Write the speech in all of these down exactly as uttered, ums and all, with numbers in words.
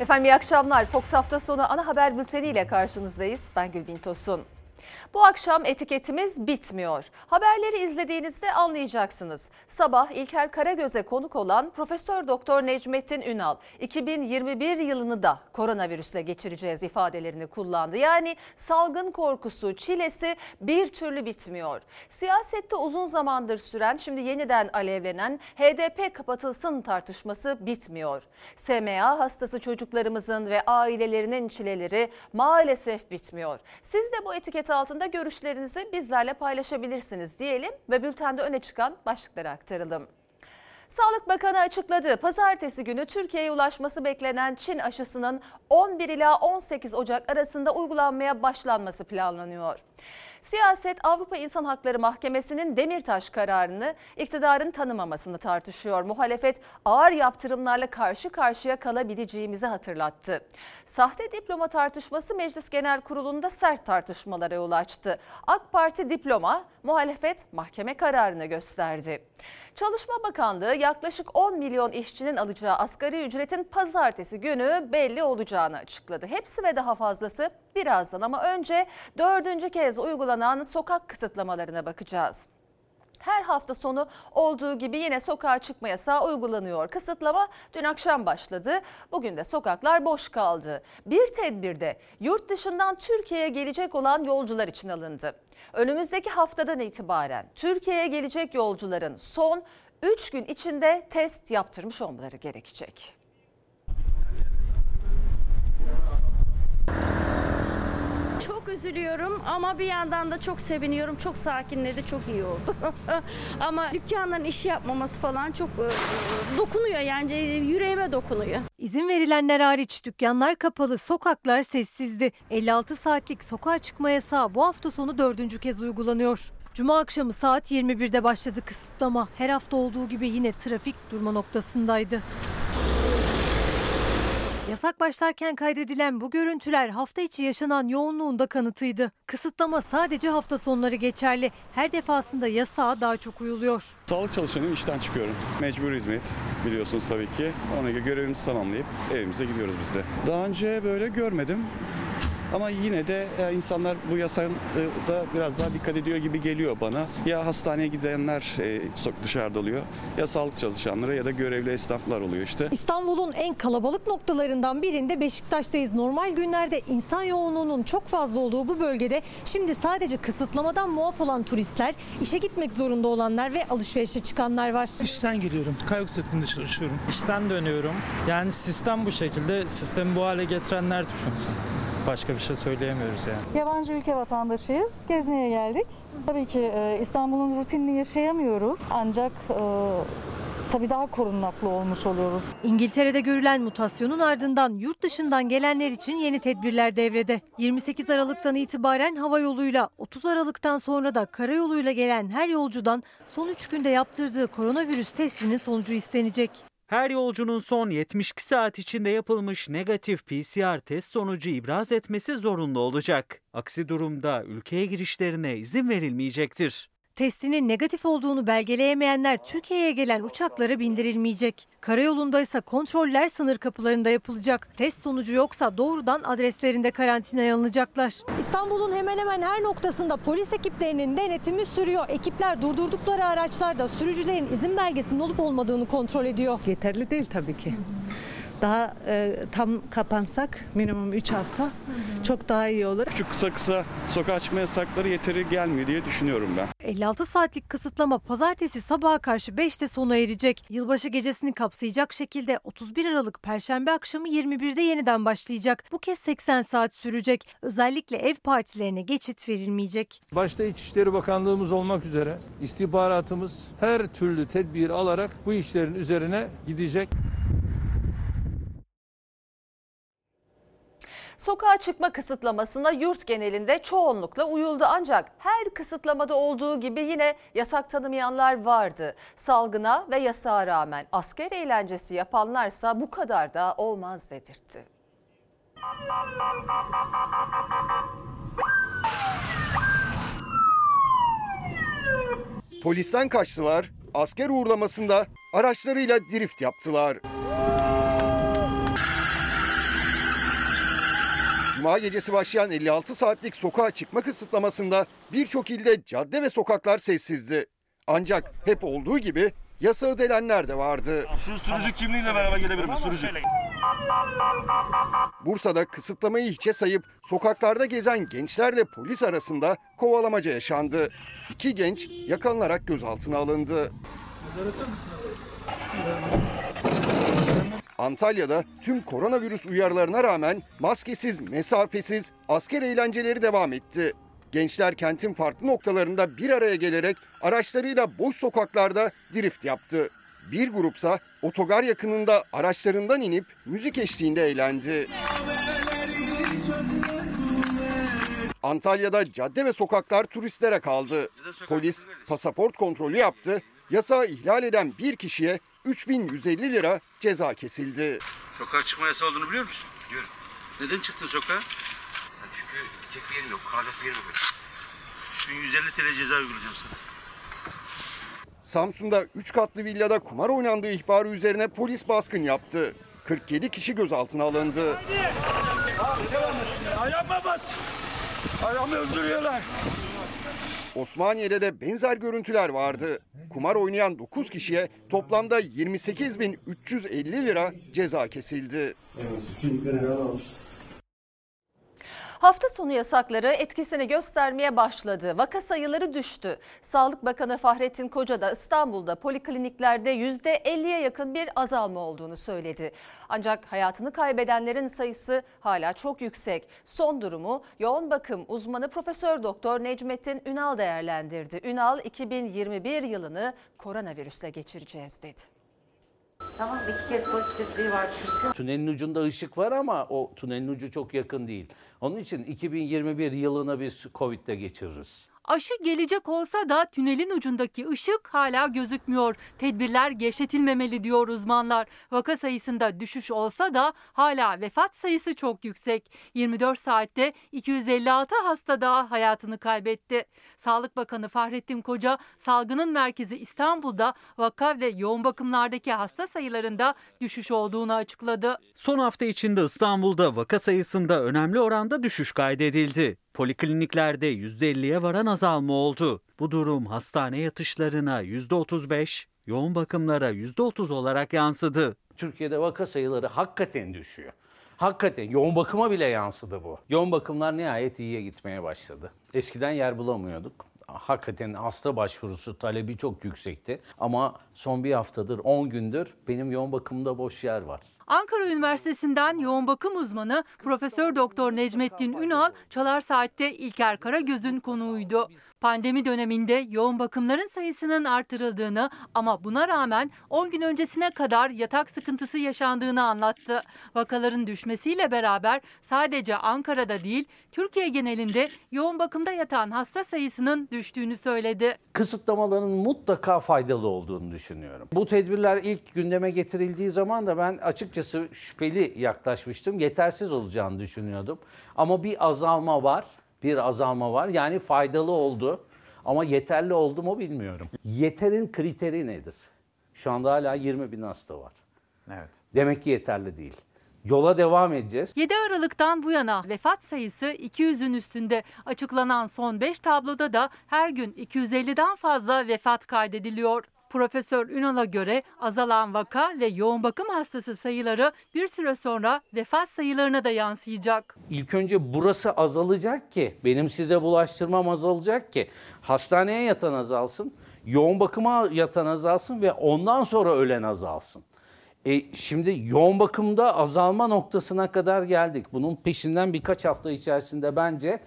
Efendim iyi akşamlar. Fox hafta sonu ana haber bülteniyle karşınızdayız. Ben Gülbin Tosun. Bu akşam etiketimiz bitmiyor. Haberleri izlediğinizde anlayacaksınız. Sabah İlker Karagöz'e konuk olan Profesör Doktor Necmettin Ünal, iki bin yirmi bir yılını da koronavirüsle geçireceğiz ifadelerini kullandı. Yani salgın korkusu, çilesi bir türlü bitmiyor. Siyasette uzun zamandır süren, şimdi yeniden alevlenen H D P kapatılsın tartışması bitmiyor. S M A hastası çocuklarımızın ve ailelerinin çileleri maalesef bitmiyor. Siz de bu etiket altında görüşlerinizi bizlerle paylaşabilirsiniz diyelim ve bültende öne çıkan başlıkları aktaralım. Sağlık Bakanı açıkladı. Pazartesi günü Türkiye'ye ulaşması beklenen Çin aşısının on bir ila on sekiz Ocak arasında uygulanmaya başlanması planlanıyor. Siyaset Avrupa İnsan Hakları Mahkemesi'nin Demirtaş kararını iktidarın tanımamasını tartışıyor. Muhalefet ağır yaptırımlarla karşı karşıya kalabileceğimizi hatırlattı. Sahte diploma tartışması Meclis Genel Kurulu'nda sert tartışmalara yol açtı. AK Parti diploma, muhalefet mahkeme kararını gösterdi. Çalışma Bakanlığı yaklaşık on milyon işçinin alacağı asgari ücretin pazartesi günü belli olacağını açıkladı. Hepsi ve daha fazlası birazdan ama önce dördüncü kez uygulanan sokak kısıtlamalarına bakacağız. Her hafta sonu olduğu gibi yine sokağa çıkma yasağı uygulanıyor. Kısıtlama dün akşam başladı. Bugün de sokaklar boş kaldı. Bir tedbir de yurt dışından Türkiye'ye gelecek olan yolcular için alındı. Önümüzdeki haftadan itibaren Türkiye'ye gelecek yolcuların son üç gün içinde test yaptırmış olmaları gerekecek. Çok üzülüyorum ama bir yandan da çok seviniyorum. Çok sakinledi, çok iyi oldu. Ama dükkanların işi yapmaması falan çok dokunuyor, yani yüreğime dokunuyor. İzin verilenler hariç dükkanlar kapalı, sokaklar sessizdi. elli altı saatlik sokağa çıkma yasağı bu hafta sonu dördüncü kez uygulanıyor. Cuma akşamı saat yirmi birde başladı kısıtlama. Her hafta olduğu gibi yine trafik durma noktasındaydı. Yasak başlarken kaydedilen bu görüntüler hafta içi yaşanan yoğunluğun da kanıtıydı. Kısıtlama sadece hafta sonları geçerli. Her defasında yasağa daha çok uyuluyor. Sağlık çalışanıyım, işten çıkıyorum. Mecbur hizmet biliyorsunuz tabii ki. Ona göre görevimizi tamamlayıp evimize gidiyoruz biz de. Daha önce böyle görmedim. Ama yine de insanlar bu yasaya da biraz daha dikkat ediyor gibi geliyor bana. Ya hastaneye gidenler dışarıda oluyor, ya sağlık çalışanları ya da görevli esnaflar oluyor işte. İstanbul'un en kalabalık noktalarından birinde Beşiktaş'tayız. Normal günlerde insan yoğunluğunun çok fazla olduğu bu bölgede şimdi sadece kısıtlamadan muaf olan turistler, işe gitmek zorunda olanlar ve alışverişe çıkanlar var. İşten geliyorum, Kayık Sektörü'nde çalışıyorum. İşten dönüyorum. Yani sistem bu şekilde, sistemi bu hale getirenler düşünsün. Başka bir şey söyleyemiyoruz yani. Yabancı ülke vatandaşıyız. Gezmeye geldik. Tabii ki e, İstanbul'un rutinini yaşayamıyoruz. Ancak e, tabii daha korunaklı olmuş oluyoruz. İngiltere'de görülen mutasyonun ardından yurt dışından gelenler için yeni tedbirler devrede. yirmi sekiz Aralık'tan itibaren hava yoluyla, otuz Aralık'tan sonra da karayoluyla gelen her yolcudan son üç günde yaptırdığı koronavirüs testinin sonucu istenecek. Her yolcunun son yetmiş iki saat içinde yapılmış negatif P C R test sonucu ibraz etmesi zorunlu olacak. Aksi durumda ülkeye girişlerine izin verilmeyecektir. Testinin negatif olduğunu belgeleyemeyenler Türkiye'ye gelen uçaklara bindirilmeyecek. Karayolunda ise kontroller sınır kapılarında yapılacak. Test sonucu yoksa doğrudan adreslerinde karantinaya alınacaklar. İstanbul'un hemen hemen her noktasında polis ekiplerinin denetimi sürüyor. Ekipler durdurdukları araçlarda sürücülerin izin belgesinin olup olmadığını kontrol ediyor. Yeterli değil tabii ki. Daha e, tam kapansak minimum üç hafta Hı-hı. çok daha iyi olur. Küçük kısa kısa sokağa çıkma yasakları yeteri gelmiyor diye düşünüyorum ben. elli altı saatlik kısıtlama pazartesi sabaha karşı beşte sona erecek. Yılbaşı gecesini kapsayacak şekilde otuz bir Aralık Perşembe akşamı yirmi birde yeniden başlayacak. Bu kez seksen saat sürecek. Özellikle ev partilerine geçit verilmeyecek. Başta İçişleri Bakanlığımız olmak üzere istihbaratımız her türlü tedbir alarak bu işlerin üzerine gidecek. Sokağa çıkma kısıtlamasına yurt genelinde çoğunlukla uyuldu ancak her kısıtlamada olduğu gibi yine yasak tanımayanlar vardı. Salgına ve yasağa rağmen asker eğlencesi yapanlarsa bu kadar da olmaz dedirtti. Polisten kaçtılar, asker uğurlamasında araçlarıyla drift yaptılar. Cuma gecesi başlayan elli altı saatlik sokağa çıkma kısıtlamasında birçok ilde cadde ve sokaklar sessizdi. Ancak hep olduğu gibi yasağı delenler de vardı. Şu sürücü kimliğiyle beraber gelebilir mi? Sürücü. Bursa'da kısıtlamayı hiçe sayıp sokaklarda gezen gençlerle polis arasında kovalamaca yaşandı. İki genç yakalanarak gözaltına alındı. Antalya'da tüm koronavirüs uyarılarına rağmen maskesiz, mesafesiz asker eğlenceleri devam etti. Gençler kentin farklı noktalarında bir araya gelerek araçlarıyla boş sokaklarda drift yaptı. Bir grupsa otogar yakınında araçlarından inip müzik eşliğinde eğlendi. Antalya'da cadde ve sokaklar turistlere kaldı. Polis pasaport kontrolü yaptı. Yasağı ihlal eden bir kişiye üç bin yüz elli lira ceza kesildi. Sokağa çıkma yasağı olduğunu biliyor musun? Biliyorum. Neden çıktın sokağa? Çünkü tek bir yerim yok, kahret bir yerim yok. üç bin yüz elli TL ceza uygulayacağım sana. Samsun'da üç katlı villada kumar oynandığı ihbarı üzerine polis baskın yaptı. kırk yedi kişi gözaltına alındı. Ayağıma bas! Ayağımı öldürüyorlar. Osmaniye'de de benzer görüntüler vardı. Kumar oynayan dokuz kişiye toplamda yirmi sekiz bin üç yüz elli lira ceza kesildi. Hafta sonu yasakları etkisini göstermeye başladı. Vaka sayıları düştü. Sağlık Bakanı Fahrettin Koca da İstanbul'da polikliniklerde yüzde elliye yakın bir azalma olduğunu söyledi. Ancak hayatını kaybedenlerin sayısı hala çok yüksek. Son durumu yoğun bakım uzmanı Profesör Doktor Necmettin Ünal değerlendirdi. Ünal iki bin yirmi bir yılını koronavirüsle geçireceğiz dedi. Tamam, iki kez pozitifliği var çünkü. Tünelin ucunda ışık var ama o tünelin ucu çok yakın değil. Onun için iki bin yirmi bir yılını biz Covid'de geçiririz. Aşı gelecek olsa da tünelin ucundaki ışık hala gözükmüyor. Tedbirler gevşetilmemeli diyor uzmanlar. Vaka sayısında düşüş olsa da hala vefat sayısı çok yüksek. yirmi dört saatte iki yüz elli altı hasta daha hayatını kaybetti. Sağlık Bakanı Fahrettin Koca, salgının merkezi İstanbul'da vaka ve yoğun bakımlardaki hasta sayılarında düşüş olduğunu açıkladı. Son hafta içinde İstanbul'da vaka sayısında önemli oranda düşüş kaydedildi. Polikliniklerde yüzde elliye varan azalma oldu. Bu durum hastane yatışlarına yüzde otuz beş, yoğun bakımlara yüzde otuz olarak yansıdı. Türkiye'de vaka sayıları hakikaten düşüyor. Hakikaten yoğun bakıma bile yansıdı bu. Yoğun bakımlar nihayet iyiye gitmeye başladı. Eskiden yer bulamıyorduk. Hakikaten hasta başvurusu talebi çok yüksekti. Ama son bir haftadır, on gündür benim yoğun bakımda boş yer var. Ankara Üniversitesi'nden yoğun bakım uzmanı Profesör Doktor Necmettin Ünal, Çalar Saat'te İlker Karagöz'ün konuğuydu. Pandemi döneminde yoğun bakımların sayısının artırıldığını ama buna rağmen on gün öncesine kadar yatak sıkıntısı yaşandığını anlattı. Vakaların düşmesiyle beraber sadece Ankara'da değil, Türkiye genelinde yoğun bakımda yatan hasta sayısının düştüğünü söyledi. Kısıtlamaların mutlaka faydalı olduğunu düşünüyorum. Bu tedbirler ilk gündeme getirildiği zaman da ben açıkçası şüpheli yaklaşmıştım. Yetersiz olacağını düşünüyordum. Ama bir azalma var. Bir azalma var. Yani faydalı oldu. Ama yeterli oldu mu bilmiyorum. Yeterin kriteri nedir? Şu anda hala yirmi bin hasta var. Evet. Demek ki yeterli değil. Yola devam edeceğiz. yedi Aralık'tan bu yana vefat sayısı iki yüzün üstünde. Açıklanan son beş tabloda da her gün iki yüz elliden fazla vefat kaydediliyor. Profesör Ünal'a göre azalan vaka ve yoğun bakım hastası sayıları bir süre sonra vefat sayılarına da yansıyacak. İlk önce burası azalacak ki, benim size bulaştırmam azalacak ki, hastaneye yatan azalsın, yoğun bakıma yatan azalsın ve ondan sonra ölen azalsın. E şimdi yoğun bakımda azalma noktasına kadar geldik. Bunun peşinden birkaç hafta içerisinde bence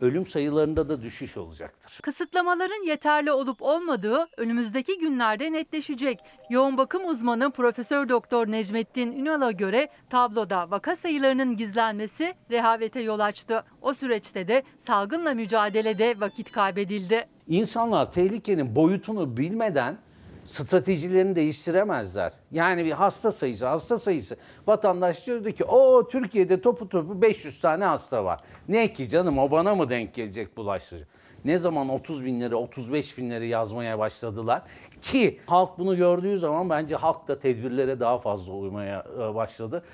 ölüm sayılarında da düşüş olacaktır. Kısıtlamaların yeterli olup olmadığı önümüzdeki günlerde netleşecek. Yoğun bakım uzmanı Profesör Doktor Necmettin Ünal'a göre tabloda vaka sayılarının gizlenmesi rehavete yol açtı. O süreçte de salgınla mücadelede vakit kaybedildi. İnsanlar tehlikenin boyutunu bilmeden stratejilerini değiştiremezler. Yani bir hasta sayısı, hasta sayısı. Vatandaş diyordu ki o Türkiye'de topu topu beş yüz tane hasta var. Ne ki canım, o bana mı denk gelecek bulaştırıcı? Ne zaman otuz binleri, otuz beş binleri yazmaya başladılar ki halk bunu gördüğü zaman bence halk da tedbirlere daha fazla uymaya başladı.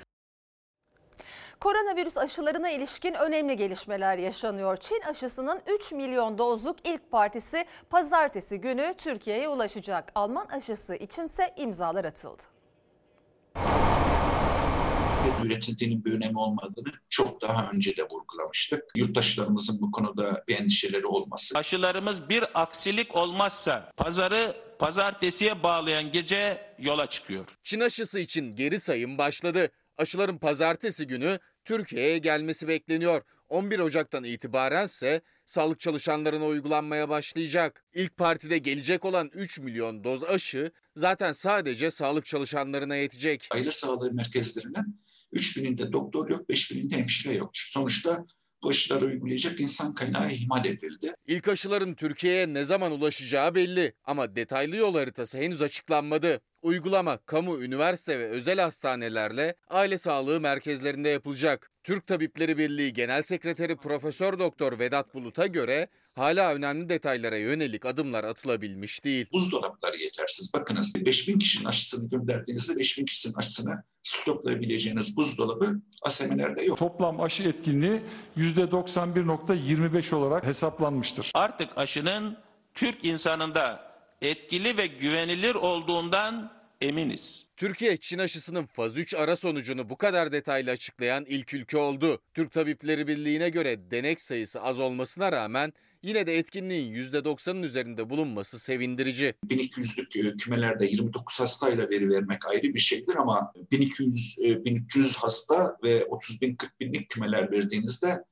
Koronavirüs aşılarına ilişkin önemli gelişmeler yaşanıyor. Çin aşısının üç milyon dozluk ilk partisi pazartesi günü Türkiye'ye ulaşacak. Alman aşısı içinse imzalar atıldı. Üretildiğinin bir önemi olmadığını çok daha önce de vurgulamıştık. Yurttaşlarımızın bu konuda bir endişeleri olması. Aşılarımız bir aksilik olmazsa pazarı pazartesiye bağlayan gece yola çıkıyor. Çin aşısı için geri sayım başladı. Aşıların pazartesi günü Türkiye'ye gelmesi bekleniyor. on bir Ocak'tan itibarense sağlık çalışanlarına uygulanmaya başlayacak. İlk partide gelecek olan üç milyon doz aşı zaten sadece sağlık çalışanlarına yetecek. Aile sağlığı merkezlerinin üç bininde doktor yok, beş bininde hemşire yok. Sonuçta bu aşıları uygulayacak insan kaynağı ihmal edildi. İlk aşıların Türkiye'ye ne zaman ulaşacağı belli ama detaylı yol haritası henüz açıklanmadı. Uygulama kamu, üniversite ve özel hastanelerle aile sağlığı merkezlerinde yapılacak. Türk Tabipleri Birliği Genel Sekreteri Profesör Doktor Vedat Bulut'a göre hala önemli detaylara yönelik adımlar atılabilmiş değil. Buzdolapları yetersiz. Bakınız beş bin kişinin aşısını gönderdiğinizde beş bin kişinin aşısını stoklayabileceğiniz buzdolabı A S M'lerde yok. Toplam aşı etkinliği yüzde doksan bir virgül yirmi beş olarak hesaplanmıştır. Artık aşının Türk insanında etkili ve güvenilir olduğundan eminiz. Türkiye, Çin aşısının faz üç ara sonucunu bu kadar detaylı açıklayan ilk ülke oldu. Türk Tabipleri Birliği'ne göre denek sayısı az olmasına rağmen yine de etkinliğin yüzde doksanın üzerinde bulunması sevindirici. bin iki yüzlük kümelerde yirmi dokuz hastayla veri vermek ayrı bir şeydir ama bin iki yüz bin üç yüz hasta ve otuz bin kırk binlik kümeler verdiğinizde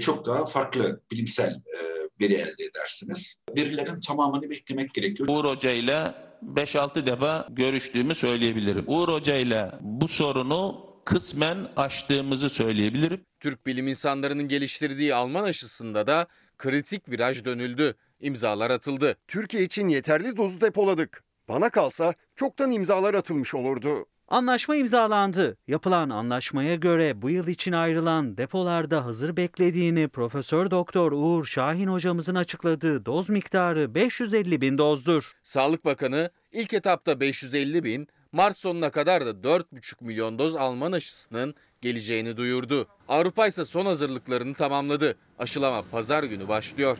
çok daha farklı bilimsel veri elde edersiniz. Verilerin tamamını beklemek gerekiyor. Uğur Hoca ile beş altı defa görüştüğümü söyleyebilirim. Uğur Hoca ile bu sorunu kısmen aştığımızı söyleyebilirim. Türk bilim insanlarının geliştirdiği Alman aşısında da kritik viraj dönüldü. İmzalar atıldı. Türkiye için yeterli dozu depoladık. Bana kalsa çoktan imzalar atılmış olurdu. Anlaşma imzalandı. Yapılan anlaşmaya göre bu yıl için ayrılan depolarda hazır beklediğini Profesör Doktor Uğur Şahin hocamızın açıkladığı doz miktarı beş yüz elli bin dozdur. Sağlık Bakanı ilk etapta beş yüz elli bin, Mart sonuna kadar da dört buçuk milyon doz Alman aşısının geleceğini duyurdu. Avrupa ise son hazırlıklarını tamamladı. Aşılama pazar günü başlıyor.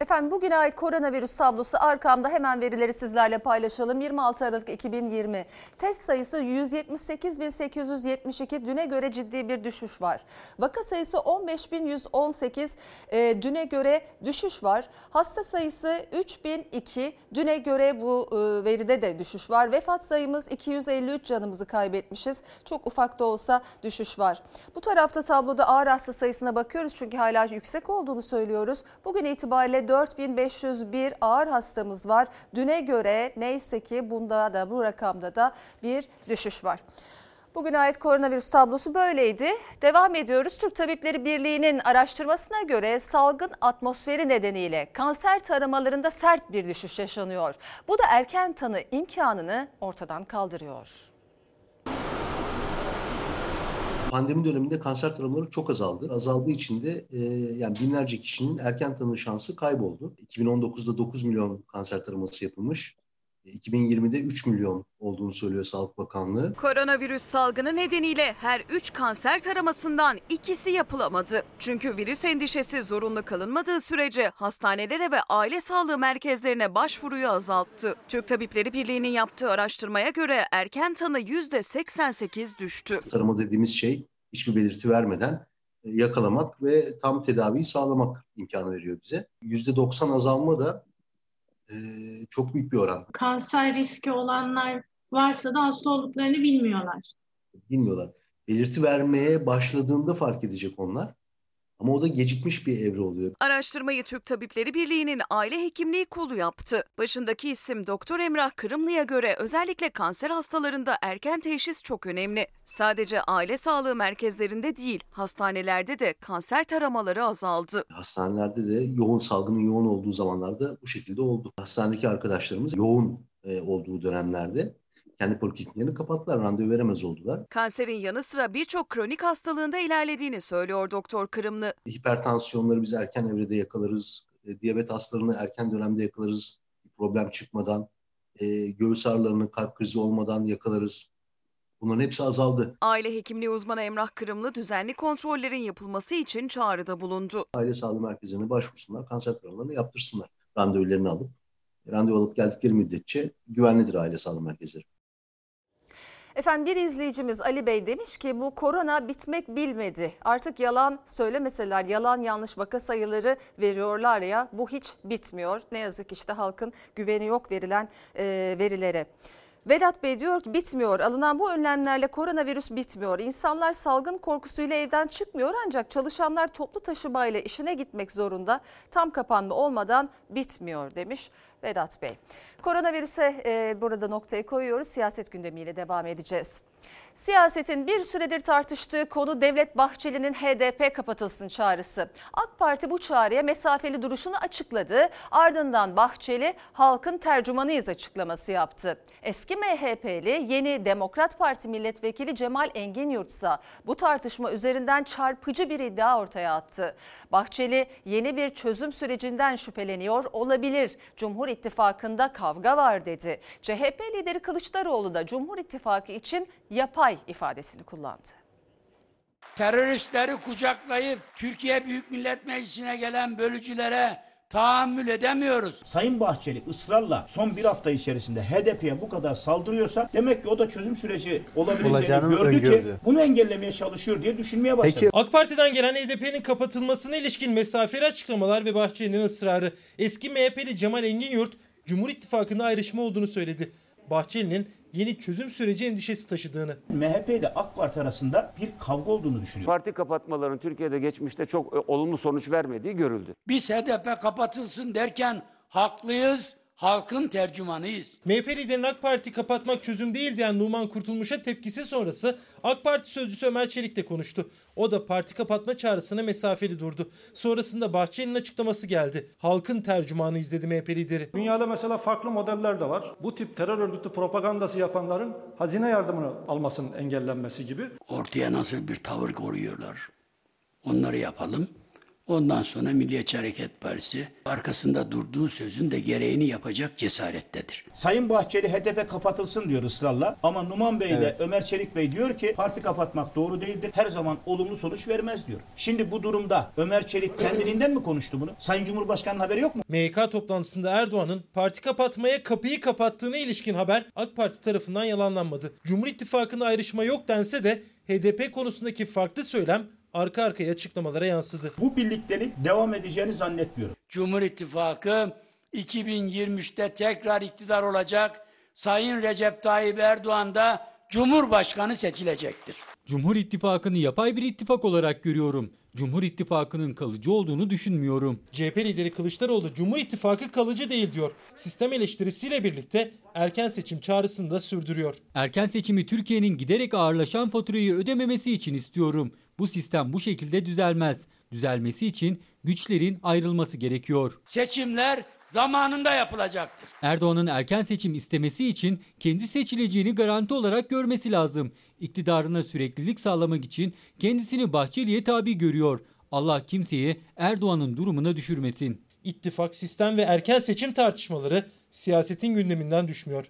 Efendim bugüne ait koronavirüs tablosu arkamda, hemen verileri sizlerle paylaşalım. yirmi altı Aralık iki bin yirmi test sayısı yüz yetmiş sekiz bin sekiz yüz yetmiş iki, düne göre ciddi bir düşüş var. Vaka sayısı on beş bin yüz on sekiz, e, düne göre düşüş var. Hasta sayısı üç bin iki, düne göre bu e, veride de düşüş var. Vefat sayımız iki yüz elli üç, canımızı kaybetmişiz. Çok ufak da olsa düşüş var. Bu tarafta tabloda ağır hasta sayısına bakıyoruz çünkü hala yüksek olduğunu söylüyoruz. Bugün itibariyle dört bin beş yüz bir ağır hastamız var. Düne göre neyse ki bunda da, bu rakamda da bir düşüş var. Bugüne ait koronavirüs tablosu böyleydi. Devam ediyoruz. Türk Tabipleri Birliği'nin araştırmasına göre salgın atmosferi nedeniyle kanser taramalarında sert bir düşüş yaşanıyor. Bu da erken tanı imkanını ortadan kaldırıyor. Pandemi döneminde kanser taramaları çok azaldı. Azaldığı için de e, yani binlerce kişinin erken tanı şansı kayboldu. iki bin on dokuzda dokuz milyon kanser taraması yapılmış. iki bin yirmide üç milyon olduğunu söylüyor Sağlık Bakanlığı. Koronavirüs salgını nedeniyle her üç kanser taramasından ikisi yapılamadı. Çünkü virüs endişesi zorunlu kalınmadığı sürece hastanelere ve aile sağlığı merkezlerine başvuruyu azalttı. Türk Tabipleri Birliği'nin yaptığı araştırmaya göre erken tanı yüzde seksen sekiz düştü. Tarama dediğimiz şey hiçbir belirti vermeden yakalamak ve tam tedaviyi sağlamak imkanı veriyor bize. yüzde doksan azalma da Ee, çok büyük bir oran. Kanser riski olanlar varsa da hasta olduklarını bilmiyorlar. Bilmiyorlar. Belirti vermeye başladığında fark edecek onlar. Ama o da gecikmiş bir evre oluyor. Araştırmayı Türk Tabipleri Birliği'nin aile hekimliği kolu yaptı. Başındaki isim Doktor Emrah Kırımlı'ya göre özellikle kanser hastalarında erken teşhis çok önemli. Sadece aile sağlığı merkezlerinde değil, hastanelerde de kanser taramaları azaldı. Hastanelerde de yoğun, salgının yoğun olduğu zamanlarda bu şekilde oldu. Hastanedeki arkadaşlarımız yoğun olduğu dönemlerde kendi polikliniklerini kapattılar, randevu veremez oldular. Kanserin yanı sıra birçok kronik hastalığında ilerlediğini söylüyor Doktor Kırımlı. Hipertansiyonları biz erken evrede yakalarız, diyabet hastalarını erken dönemde yakalarız, problem çıkmadan, göğüs ağrılarını kalp krizi olmadan yakalarız. Bunların hepsi azaldı. Aile hekimliği uzmanı Emrah Kırımlı düzenli kontrollerin yapılması için çağrıda bulundu. Aile sağlığı merkezlerine başvursunlar, kanser taramalarını yaptırsınlar. Randevularını alıp, randevu alıp geldikleri müddetçe güvenlidir aile sağlığı merkezleri. Efendim bir izleyicimiz Ali Bey demiş ki bu korona bitmek bilmedi. Artık yalan söylemeseler yalan yanlış vaka sayıları veriyorlar ya, bu hiç bitmiyor. Ne yazık işte halkın güveni yok verilen e, verilere. Vedat Bey diyor ki bitmiyor, alınan bu önlemlerle koronavirüs bitmiyor. İnsanlar salgın korkusuyla evden çıkmıyor ancak çalışanlar toplu taşımayla işine gitmek zorunda. Tam kapanma olmadan bitmiyor demiş Vedat Bey. Koronavirüse e, burada noktayı koyuyoruz. Siyaset gündemiyle devam edeceğiz. Siyasetin bir süredir tartıştığı konu Devlet Bahçeli'nin H D P kapatılsın çağrısı. AK Parti bu çağrıya mesafeli duruşunu açıkladı. Ardından Bahçeli halkın tercümanıyız açıklaması yaptı. Eski M H P'li Yeni Demokrat Parti milletvekili Cemal Enginyurt ise bu tartışma üzerinden çarpıcı bir iddia ortaya attı. Bahçeli yeni bir çözüm sürecinden şüpheleniyor olabilir. Cumhur İttifakı'nda kavga var dedi. C H P lideri Kılıçdaroğlu da Cumhur İttifakı için yapay ifadesini kullandı. Teröristleri kucaklayıp Türkiye Büyük Millet Meclisi'ne gelen bölücülere tahammül edemiyoruz. Sayın Bahçeli ısrarla son bir hafta içerisinde H D P'ye bu kadar saldırıyorsa demek ki o da çözüm süreci olabileceğini gördü öngördü. ki bunu engellemeye çalışıyor diye düşünmeye başladı. Peki. AK Parti'den gelen H D P'nin kapatılmasına ilişkin mesafeli açıklamalar ve Bahçeli'nin ısrarı. Eski M H P'li Cemal Enginyurt Cumhur İttifakı'nda ayrışma olduğunu söyledi. Bahçeli'nin yeni çözüm süreci endişesi taşıdığını. M H P ile AK Parti arasında bir kavga olduğunu düşünüyor. Parti kapatmaların Türkiye'de geçmişte çok olumlu sonuç vermediği görüldü. Biz H D P kapatılsın derken haklıyız, halkın tercümanıyız. M H P liderinin AK Parti kapatmak çözüm değil diyen Numan Kurtulmuş'a tepkisi sonrası AK Parti sözcüsü Ömer Çelik de konuştu. O da parti kapatma çağrısına mesafeli durdu. Sonrasında Bahçeli'nin açıklaması geldi. Halkın tercümanı izledi M H P lideri. Dünyada mesela farklı modeller de var. Bu tip terör örgütü propagandası yapanların hazine yardımını almasının engellenmesi gibi. Ortaya nasıl bir tavır koruyorlar? Onları yapalım. Ondan sonra Milliyetçi Hareket Partisi arkasında durduğu sözün de gereğini yapacak cesarettedir. Sayın Bahçeli H D P kapatılsın diyor ısrarla ama Numan Bey ile evet. Ömer Çelik Bey diyor ki parti kapatmak doğru değildir. Her zaman olumlu sonuç vermez diyor. Şimdi bu durumda Ömer Çelik kendiliğinden mi konuştu bunu? Sayın Cumhurbaşkanı'nın haberi yok mu? M Y K toplantısında Erdoğan'ın parti kapatmaya kapıyı kapattığına ilişkin haber AK Parti tarafından yalanlanmadı. Cumhur İttifakı'nda ayrışma yok dense de H D P konusundaki farklı söylem arka arkaya açıklamalara yansıdı. Bu birliktelik devam edeceğini zannetmiyorum. Cumhur İttifakı iki bin yirmi üçte tekrar iktidar olacak. Sayın Recep Tayyip Erdoğan da Cumhurbaşkanı seçilecektir. Cumhur İttifakı'nı yapay bir ittifak olarak görüyorum. Cumhur İttifakı'nın kalıcı olduğunu düşünmüyorum. C H P lideri Kılıçdaroğlu Cumhur İttifakı kalıcı değil diyor. Sistem eleştirisiyle birlikte erken seçim çağrısını da sürdürüyor. Erken seçimi Türkiye'nin giderek ağırlaşan faturayı ödememesi için istiyorum. Bu sistem bu şekilde düzelmez. Düzelmesi için güçlerin ayrılması gerekiyor. Seçimler zamanında yapılacaktır. Erdoğan'ın erken seçim istemesi için kendi seçileceğini garanti olarak görmesi lazım. İktidarına süreklilik sağlamak için kendisini Bahçeli'ye tabi görüyor. Allah kimseyi Erdoğan'ın durumuna düşürmesin. İttifak, sistem ve erken seçim tartışmaları siyasetin gündeminden düşmüyor.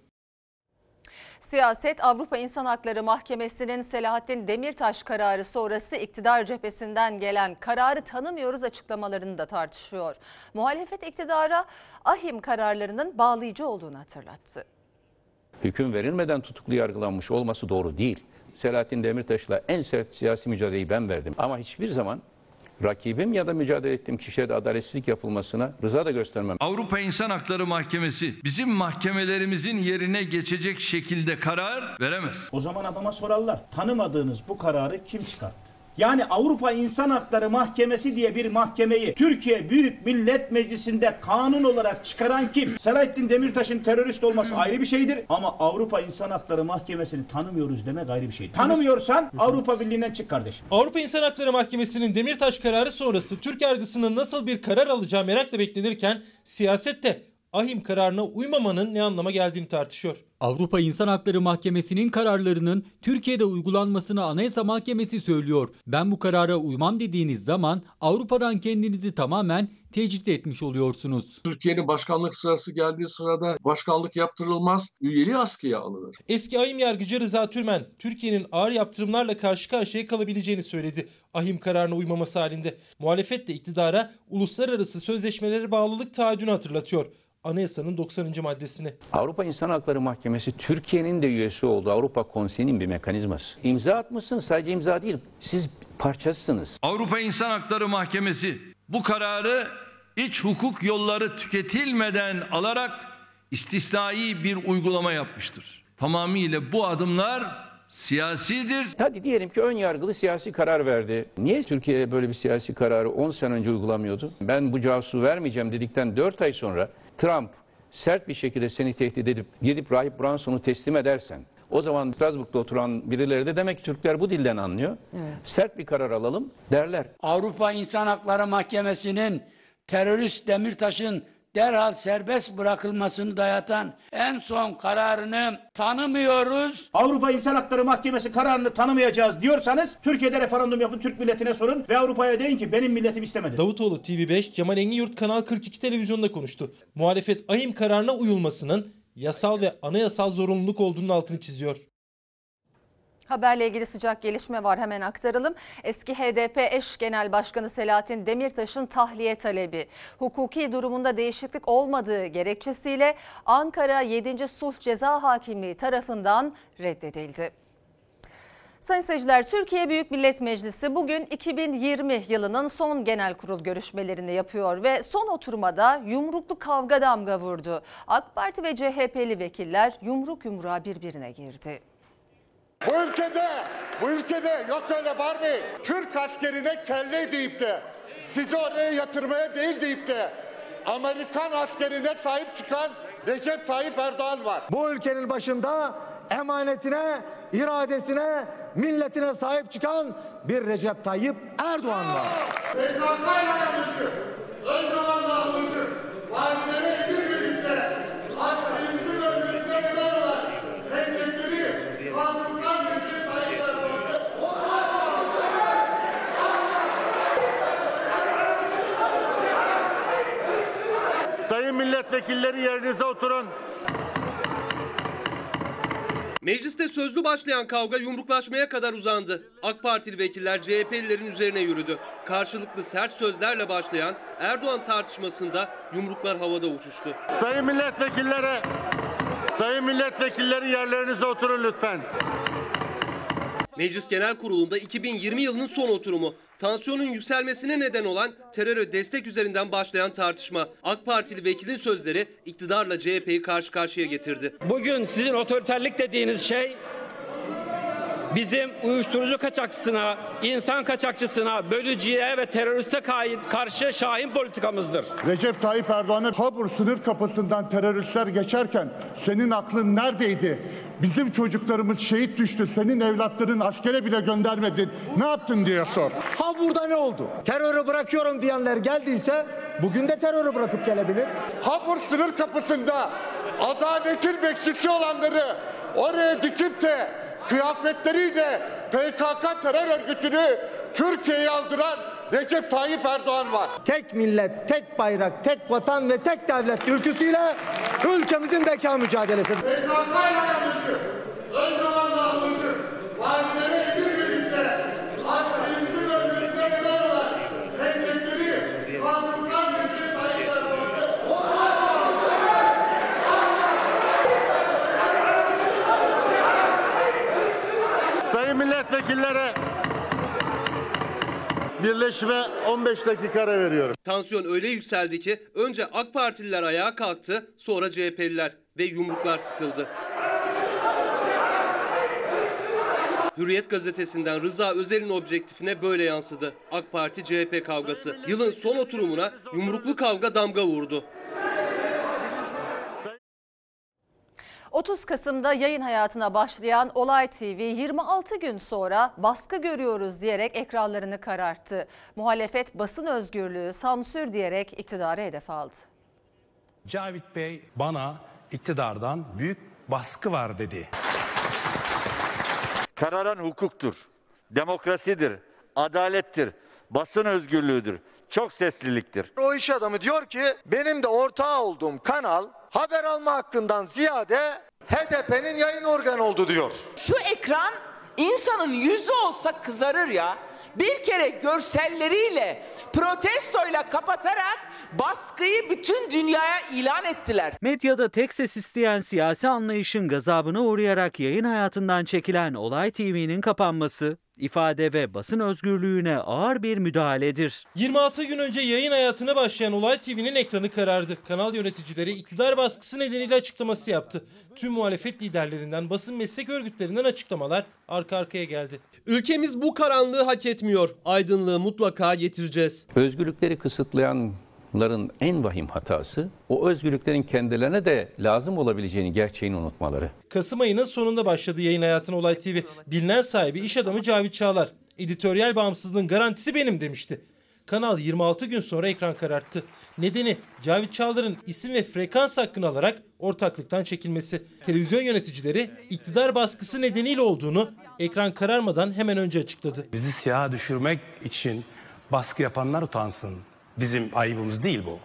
Siyaset, Avrupa İnsan Hakları Mahkemesi'nin Selahattin Demirtaş kararı sonrası iktidar cephesinden gelen kararı tanımıyoruz açıklamalarını da tartışıyor. Muhalefet iktidara ahim kararlarının bağlayıcı olduğunu hatırlattı. Hüküm verilmeden tutuklu yargılanmış olması doğru değil. Selahattin Demirtaş'la en sert siyasi mücadeleyi ben verdim ama hiçbir zaman rakibim ya da mücadele ettiğim kişiye de adaletsizlik yapılmasına rıza da göstermem. Avrupa İnsan Hakları Mahkemesi bizim mahkemelerimizin yerine geçecek şekilde karar veremez. O zaman adama sorarlar, tanımadığınız bu kararı kim çıkarttı? Yani Avrupa İnsan Hakları Mahkemesi diye bir mahkemeyi Türkiye Büyük Millet Meclisi'nde kanun olarak çıkaran kim? Selahattin Demirtaş'ın terörist olması ayrı bir şeydir ama Avrupa İnsan Hakları Mahkemesi'ni tanımıyoruz demek ayrı bir şeydir. Tanımıyorsan Avrupa Birliği'nden çık kardeşim. Avrupa İnsan Hakları Mahkemesi'nin Demirtaş kararı sonrası Türk yargısının nasıl bir karar alacağı merakla beklenirken siyasette ahim kararına uymamanın ne anlama geldiğini tartışıyor. Avrupa İnsan Hakları Mahkemesi'nin kararlarının Türkiye'de uygulanmasını Anayasa Mahkemesi söylüyor. Ben bu karara uymam dediğiniz zaman Avrupa'dan kendinizi tamamen tecrit etmiş oluyorsunuz. Türkiye'nin başkanlık sırası geldiği sırada başkanlık yaptırılmaz, üyeliği askıya alınır. Eski ahim yargıcı Rıza Türmen, Türkiye'nin ağır yaptırımlarla karşı karşıya kalabileceğini söyledi. Ahim kararına uymaması halinde. Muhalefet de iktidara uluslararası sözleşmelere bağlılık taahhüdünü hatırlatıyor. Anayasanın doksanıncı maddesini. Avrupa İnsan Hakları Mahkemesi Türkiye'nin de üyesi olduğu Avrupa Konseyi'nin bir mekanizması. İmza atmışsınız, sadece imza değil, siz parçasısınız. Avrupa İnsan Hakları Mahkemesi bu kararı iç hukuk yolları tüketilmeden alarak istisnai bir uygulama yapmıştır. Tamamıyla bu adımlar siyasidir. Hadi diyelim ki ön yargılı siyasi karar verdi. Niye Türkiye böyle bir siyasi kararı on sene önce uygulamıyordu? Ben bu casusu vermeyeceğim dedikten dört ay sonra Trump sert bir şekilde seni tehdit edip gidip Rahip Branson'u teslim edersen, o zaman Strasbourg'da oturan birileri de demek ki Türkler bu dilden anlıyor. Evet. Sert bir karar alalım derler. Avrupa İnsan Hakları Mahkemesi'nin terörist Demirtaş'ın derhal serbest bırakılmasını dayatan en son kararını tanımıyoruz. Avrupa İnsan Hakları Mahkemesi kararını tanımayacağız diyorsanız Türkiye'de referandum yapın, Türk milletine sorun ve Avrupa'ya deyin ki benim milletim istemedi. Davutoğlu T V beş, Cemal Enginyurt Kanal kırk iki televizyonda konuştu. Muhalefet ahim kararına uyulmasının yasal ve anayasal zorunluluk olduğunun altını çiziyor. Haberle ilgili sıcak gelişme var, hemen aktaralım. Eski H D P eş genel başkanı Selahattin Demirtaş'ın tahliye talebi. Hukuki durumunda değişiklik olmadığı gerekçesiyle Ankara yedinci Sulh Ceza Hakimliği tarafından reddedildi. Sayın seyirciler, Türkiye Büyük Millet Meclisi bugün iki bin yirmi yılının son genel kurul görüşmelerini yapıyor ve son oturmada yumruklu kavga damga vurdu. AK Parti ve C H P'li vekiller yumruk yumruğa birbirine girdi. Bu ülkede, bu ülkede yok öyle bağırmayın. Türk askerine kelle deyip de, sizi oraya yatırmaya değil deyip de Amerikan askerine sahip çıkan Recep Tayyip Erdoğan var. Bu ülkenin başında emanetine, iradesine, milletine sahip çıkan bir Recep Tayyip Erdoğan var. P K K yanlışı, öz olan yanlışı, failleri bir birlikte, askerinin ölmesine neden olan renkleri, kanunlar Recep Tayyip Erdoğan'ı onlarla... Sayın milletvekilleri yerinize oturun. Mecliste sözlü başlayan kavga yumruklaşmaya kadar uzandı. AK Partili vekiller C H P'lilerin üzerine yürüdü. Karşılıklı sert sözlerle başlayan Erdoğan tartışmasında yumruklar havada uçuştu. Sayın milletvekilleri, sayın milletvekilleri yerlerinize oturun lütfen. Meclis Genel Kurulu'nda iki bin yirmi yılının son oturumu. Tansiyonun yükselmesine neden olan teröre destek üzerinden başlayan tartışma. AK Partili vekilin sözleri iktidarla C H P'yi karşı karşıya getirdi. Bugün sizin otoriterlik dediğiniz şey bizim uyuşturucu kaçakçısına, insan kaçakçısına, bölücüye ve teröriste karşı şahin politikamızdır. Recep Tayyip Erdoğan'a Habur sınır kapısından teröristler geçerken senin aklın neredeydi? Bizim çocuklarımız şehit düştü, senin evlatların askere bile göndermedin. Ne yaptın diye sor. Habur'da ne oldu? Terörü bırakıyorum diyenler geldiyse bugün de terörü bırakıp gelebilir. Habur sınır kapısında adaletin bekçisi olanları oraya dikip de kıyafetleriyle P K K terör örgütünü Türkiye'ye aldıran Recep Tayyip Erdoğan var. Tek millet, tek bayrak, tek vatan ve tek devlet ülküsüyle ülkemizin beka mücadelesi. P K K yanlışı, öz olan yanlışı, failleri bir birlikte, askerinin ölmesine neden olan renkleri, kanunlar Recep Tayyip Erdoğan'ı onlarla Sayın milletvekillere birleşime on beş dakika ara veriyorum. Tansiyon öyle yükseldi ki önce AK Partililer ayağa kalktı, sonra C H P'liler ve yumruklar sıkıldı. Hürriyet gazetesinden Rıza Özel'in objektifine böyle yansıdı. AK Parti C H P kavgası. Yılın son oturumuna yumruklu kavga damga vurdu. otuz Kasım'da yayın hayatına başlayan Olay T V yirmi altı gün sonra baskı görüyoruz diyerek ekranlarını kararttı. Muhalefet basın özgürlüğü, sansür diyerek iktidara hedef aldı. Cavit Bey bana iktidardan büyük baskı var dedi. Kararan hukuktur, demokrasidir, adalettir, basın özgürlüğüdür. çok sesliliktir. O iş adamı diyor ki benim de ortağı olduğum kanal haber alma hakkından ziyade H D P'nin yayın organı oldu diyor. Şu ekran insanın yüzü olsa kızarır ya. Bir kere görselleriyle, protestoyla kapatarak baskıyı bütün dünyaya ilan ettiler. Medyada tek ses isteyen siyasi anlayışın gazabına uğrayarak yayın hayatından çekilen Olay T V'nin kapanması, ifade ve basın özgürlüğüne ağır bir müdahaledir. yirmi altı gün önce yayın hayatına başlayan Olay T V'nin ekranı karardı. Kanal yöneticileri iktidar baskısı nedeniyle açıklaması yaptı. Tüm muhalefet liderlerinden, basın meslek örgütlerinden açıklamalar arka arkaya geldi. Ülkemiz bu karanlığı hak etmiyor. Aydınlığı mutlaka getireceğiz. Özgürlükleri kısıtlayanların en vahim hatası o özgürlüklerin kendilerine de lazım olabileceğini, gerçeğini unutmaları. Kasım ayının sonunda başladı yayın hayatına Olay T V. Bilinen sahibi iş adamı Cavit Çağlar, editoryal bağımsızlığın garantisi benim demişti. Kanal yirmi altı gün sonra ekran kararttı. Nedeni Cavit Çağlar'ın isim ve frekans hakkını alarak ortaklıktan çekilmesi. Televizyon yöneticileri iktidar baskısı nedeniyle olduğunu ekran kararmadan hemen önce açıkladı. Bizi siyaha düşürmek için baskı yapanlar utansın. Bizim ayıbımız değil bu.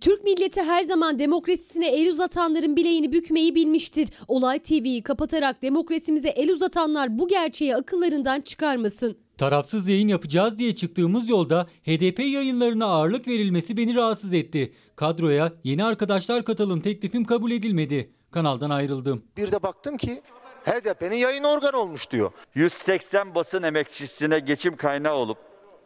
Türk milleti her zaman demokrasisine el uzatanların bileğini bükmeyi bilmiştir. Olay T V'yi kapatarak demokrasimize el uzatanlar bu gerçeği akıllarından çıkarmasın. Tarafsız yayın yapacağız diye çıktığımız yolda H D P yayınlarına ağırlık verilmesi beni rahatsız etti. Kadroya yeni arkadaşlar katalım teklifim kabul edilmedi. Kanaldan ayrıldım. Bir de baktım ki H D P'nin yayın organı olmuş diyor. yüz seksen basın emekçisine geçim kaynağı olup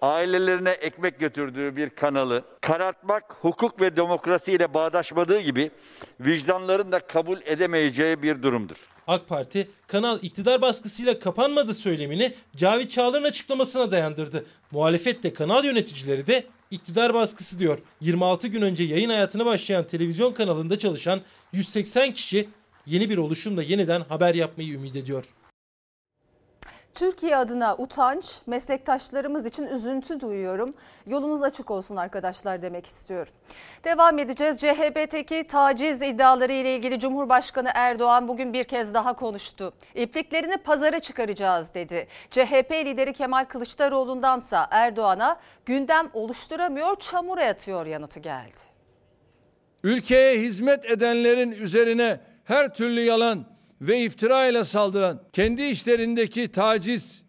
ailelerine ekmek götürdüğü bir kanalı karartmak hukuk ve demokrasi ile bağdaşmadığı gibi vicdanların da kabul edemeyeceği bir durumdur. AK Parti kanal iktidar baskısıyla kapanmadı söylemini Cavit Çağlar'ın açıklamasına dayandırdı. Muhalefet de kanal yöneticileri de iktidar baskısı diyor. yirmi altı gün önce yayın hayatına başlayan televizyon kanalında çalışan yüz seksen kişi yeni bir oluşumla yeniden haber yapmayı ümit ediyor. Türkiye adına utanç, meslektaşlarımız için üzüntü duyuyorum. Yolunuz açık olsun arkadaşlar demek istiyorum. Devam edeceğiz. C H P'deki taciz iddiaları ile ilgili Cumhurbaşkanı Erdoğan bugün bir kez daha konuştu. İpliklerini pazara çıkaracağız dedi. C H P lideri Kemal Kılıçdaroğlu'ndansa Erdoğan'a gündem oluşturamıyor, çamura yatıyor yanıtı geldi. Ülkeye hizmet edenlerin üzerine her türlü yalan ve iftira ile saldıran, kendi işlerindeki taciz,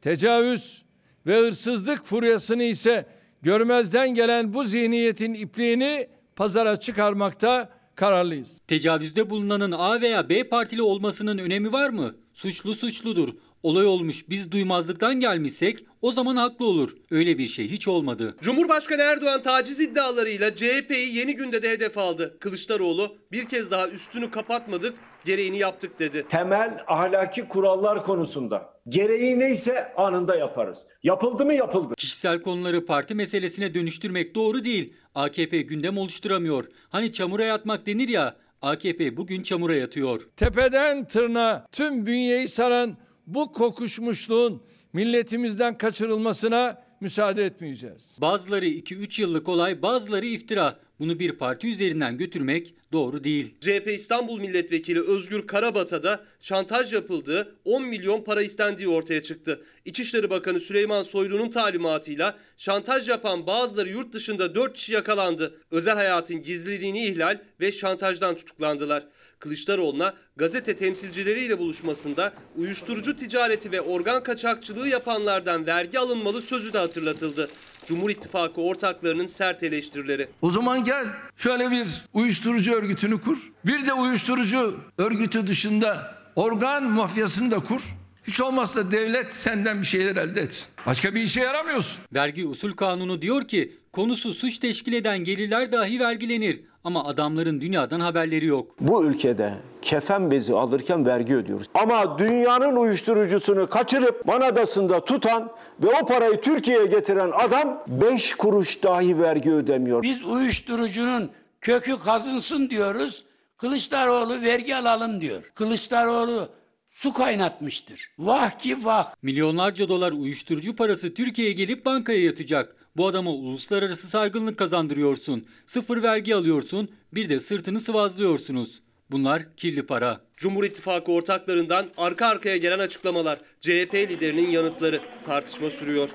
tecavüz ve hırsızlık furyasını ise görmezden gelen bu zihniyetin ipliğini pazara çıkarmakta kararlıyız. Tecavüzde bulunanın A veya B partili olmasının önemi var mı? Suçlu suçludur. Olay olmuş biz duymazlıktan gelmişsek o zaman haklı olur. Öyle bir şey hiç olmadı. Cumhurbaşkanı Erdoğan taciz iddialarıyla C H P'yi yeni günde de hedef aldı. Kılıçdaroğlu bir kez daha üstünü kapatmadık, gereğini yaptık dedi. Temel ahlaki kurallar konusunda gereği neyse anında yaparız. Yapıldı mı yapıldı. Kişisel konuları parti meselesine dönüştürmek doğru değil. A K P gündem oluşturamıyor. Hani çamura yatmak denir ya, A K P bugün çamura yatıyor. Tepeden tırnağa tüm bünyeyi saran bu kokuşmuşluğun milletimizden kaçırılmasına müsaade etmeyeceğiz. Bazıları iki üç yıllık olay, bazıları iftira. Bunu bir parti üzerinden götürmek doğru değil. C H P İstanbul Milletvekili Özgür Karabat'a da şantaj yapıldığı, on milyon para istendiği ortaya çıktı. İçişleri Bakanı Süleyman Soylu'nun talimatıyla şantaj yapan bazıları yurt dışında dört kişi yakalandı. Özel hayatın gizliliğini ihlal ve şantajdan tutuklandılar. Kılıçdaroğlu'na gazete temsilcileriyle buluşmasında uyuşturucu ticareti ve organ kaçakçılığı yapanlardan vergi alınmalı sözü de hatırlatıldı. Cumhur İttifakı ortaklarının sert eleştirileri. O zaman gel şöyle bir uyuşturucu örgütünü kur. Bir de uyuşturucu örgütü dışında organ mafyasını da kur. Hiç olmazsa devlet senden bir şeyler elde et. Başka bir işe yaramıyorsun. Vergi usul kanunu diyor ki konusu suç teşkil eden gelirler dahi vergilenir. Ama adamların dünyadan haberleri yok. Bu ülkede kefen bezi alırken vergi ödüyoruz. Ama dünyanın uyuşturucusunu kaçırıp Manadası'nda tutan ve o parayı Türkiye'ye getiren adam beş kuruş dahi vergi ödemiyor. Biz uyuşturucunun kökü kazınsın diyoruz. Kılıçdaroğlu vergi alalım diyor. Kılıçdaroğlu su kaynatmıştır. Vah ki vah. Milyonlarca dolar uyuşturucu parası Türkiye'ye gelip bankaya yatacak. Bu adama uluslararası saygınlık kazandırıyorsun, sıfır vergi alıyorsun, bir de sırtını sıvazlıyorsunuz. Bunlar kirli para. Cumhur İttifakı ortaklarından arka arkaya gelen açıklamalar, C H P liderinin yanıtları, tartışma sürüyor.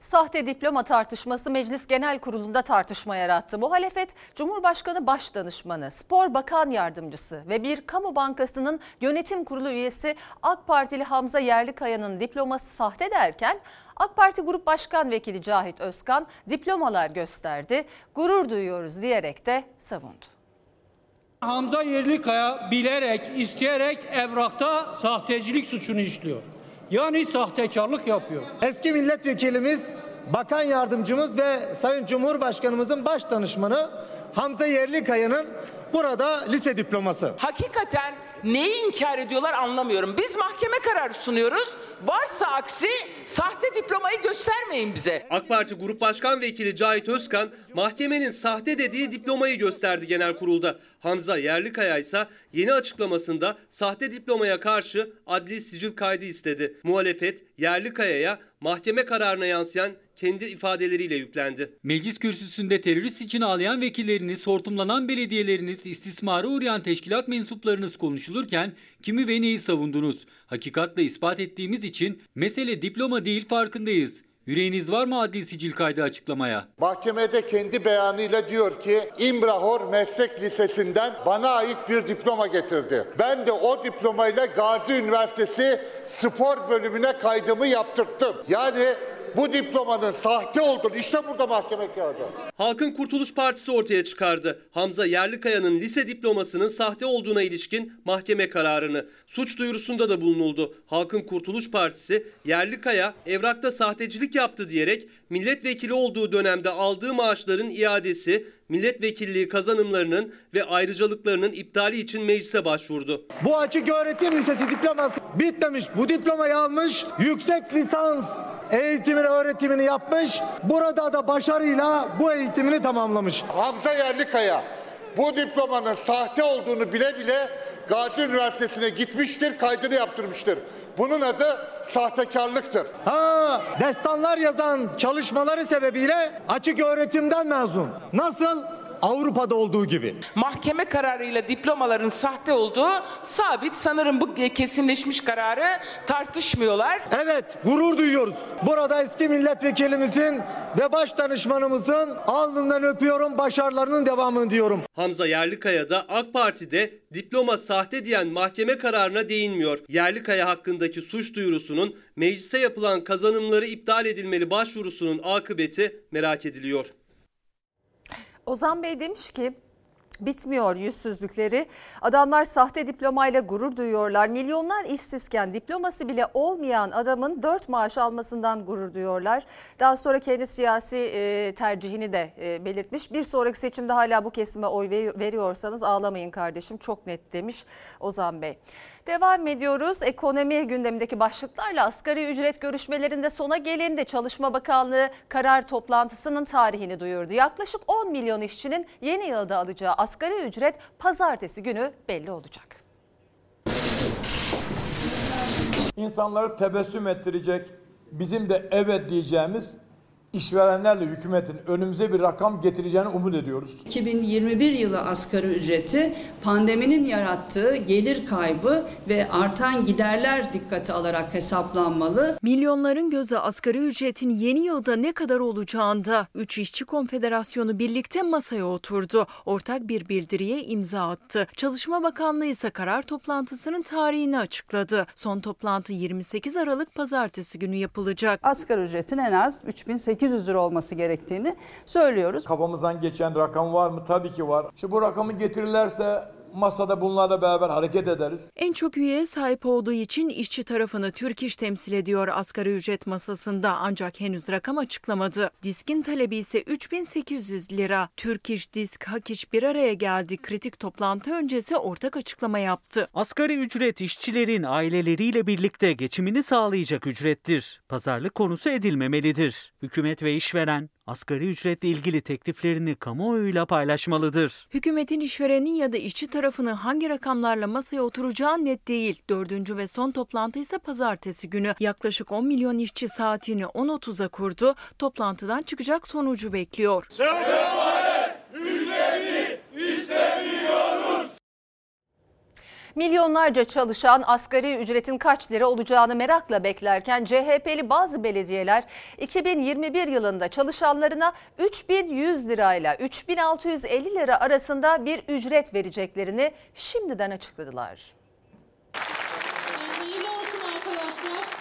Sahte diploma tartışması Meclis Genel Kurulu'nda tartışma yarattı. Muhalefet, Cumhurbaşkanı Başdanışmanı, Spor Bakan Yardımcısı ve bir kamu bankasının yönetim kurulu üyesi AK Partili Hamza Yerlikaya'nın diploması sahte derken, AK Parti Grup Başkan Vekili Cahit Özkan diplomalar gösterdi, gurur duyuyoruz diyerek de savundu. Hamza Yerlikaya bilerek, isteyerek evrakta sahtecilik suçunu işliyor. Yani sahtekarlık yapıyor. Eski milletvekilimiz, bakan yardımcımız ve Sayın Cumhurbaşkanımızın baş danışmanı Hamza Yerlikaya'nın burada lise diploması. Hakikaten neyi inkar ediyorlar anlamıyorum. Biz mahkeme kararı sunuyoruz. Varsa aksi sahte diplomayı göstermeyin bize. AK Parti Grup Başkan Vekili Cahit Özkan mahkemenin sahte dediği diplomayı gösterdi genel kurulda. Hamza Yerlikaya ise yeni açıklamasında sahte diplomaya karşı adli sicil kaydı istedi. Muhalefet Yerlikaya'ya mahkeme kararına yansıyan kendi ifadeleriyle yüklendi. Meclis kürsüsünde terörist için ağlayan vekilleriniz, hortumlanan belediyeleriniz, istismara uğrayan teşkilat mensuplarınız konuşulurken kimi ve neyi savundunuz? Hakikatle ispat ettiğimiz için mesele diploma değil, farkındayız. Yüreğiniz var mı adli sicil kaydı açıklamaya? Mahkemede kendi beyanıyla diyor ki İmrahor Meslek Lisesi'nden bana ait bir diploma getirdi. Ben de o diplomayla Gazi Üniversitesi spor bölümüne kaydımı yaptırttım. Yani bu diplomanın sahte olduğunu işte burada mahkeme kağıdı. Halkın Kurtuluş Partisi ortaya çıkardı Hamza Yerlikaya'nın lise diplomasının sahte olduğuna ilişkin mahkeme kararını. Suç duyurusunda da bulunuldu. Halkın Kurtuluş Partisi Yerlikaya evrakta sahtecilik yaptı diyerek milletvekili olduğu dönemde aldığı maaşların iadesi, milletvekilliği kazanımlarının ve ayrıcalıklarının iptali için meclise başvurdu. Bu açıköğretim lisesi diploması bitmemiş. Bu diplomayı almış, yüksek lisans eğitimini, öğretimini yapmış. Burada da başarıyla bu eğitimini tamamlamış. Hamza Yerlikaya bu diplomanın sahte olduğunu bile bile Gazi Üniversitesi'ne gitmiştir, kaydını yaptırmıştır. Bunun adı sahtekarlıktır. Ha, destanlar yazan çalışmaları sebebiyle açık öğretimden mezun. Nasıl? Avrupa'da olduğu gibi. Mahkeme kararıyla diplomaların sahte olduğu sabit. Sanırım bu kesinleşmiş kararı tartışmıyorlar. Evet, gurur duyuyoruz. Burada eski milletvekilimizin ve başdanışmanımızın alnından öpüyorum, başarılarının devamını diyorum. Hamza Yerlikaya da AK Parti'de diploma sahte diyen mahkeme kararına değinmiyor. Yerlikaya hakkındaki suç duyurusunun meclise yapılan kazanımları iptal edilmeli başvurusunun akıbeti merak ediliyor. Ozan Bey demiş ki bitmiyor yüzsüzlükleri. Adamlar sahte diplomayla gurur duyuyorlar. Milyonlar işsizken diploması bile olmayan adamın dört maaş almasından gurur duyuyorlar. Daha sonra kendi siyasi e, tercihini de e, belirtmiş. Bir sonraki seçimde hala bu kesime oy veriyorsanız ağlamayın kardeşim, çok net demiş Ozan Bey. Devam ediyoruz. Ekonomi gündemindeki başlıklarla asgari ücret görüşmelerinde sona gelindi. Çalışma Bakanlığı karar toplantısının tarihini duyurdu. Yaklaşık on milyon işçinin yeni yılda alacağı asgari ücret pazartesi günü belli olacak. İnsanları tebessüm ettirecek, bizim de evet diyeceğimiz işverenlerle hükümetin önümüze bir rakam getireceğini umut ediyoruz. iki bin yirmi bir yılı asgari ücreti pandeminin yarattığı gelir kaybı ve artan giderler dikkate alarak hesaplanmalı. Milyonların gözü asgari ücretin yeni yılda ne kadar olacağında. Üç İşçi Konfederasyonu birlikte masaya oturdu. Ortak bir bildiriye imza attı. Çalışma Bakanlığı ise karar toplantısının tarihini açıkladı. Son toplantı yirmi sekiz Aralık pazartesi günü yapılacak. Asgari ücretin en az üç bin sekiz yüz lira olması gerektiğini söylüyoruz. Kafamızdan geçen rakam var mı? Tabii ki var. Şimdi bu rakamı getirirlerse masada bunlarla beraber hareket ederiz. En çok üyeye sahip olduğu için işçi tarafını Türk İş temsil ediyor asgari ücret masasında, ancak henüz rakam açıklamadı. DİSK'in talebi ise üç bin sekiz yüz lira. Türk İş, DİSK, Hak İş bir araya geldi. Kritik toplantı öncesi ortak açıklama yaptı. Asgari ücret işçilerin aileleriyle birlikte geçimini sağlayacak ücrettir. Pazarlık konusu edilmemelidir. Hükümet ve işveren asgari ücretle ilgili tekliflerini kamuoyuyla paylaşmalıdır. Hükümetin işverenin ya da işçi tarafını hangi rakamlarla masaya oturacağı net değil. Dördüncü ve son toplantı ise pazartesi günü. Yaklaşık on milyon işçi saatini on otuza kurdu. Toplantıdan çıkacak sonucu bekliyor. Şartları, ücreti istemiyoruz. Milyonlarca çalışan asgari ücretin kaç lira olacağını merakla beklerken C H P'li bazı belediyeler iki bin yirmi bir yılında çalışanlarına üç bin yüz lira ile üç bin altı yüz elli lira arasında bir ücret vereceklerini şimdiden açıkladılar.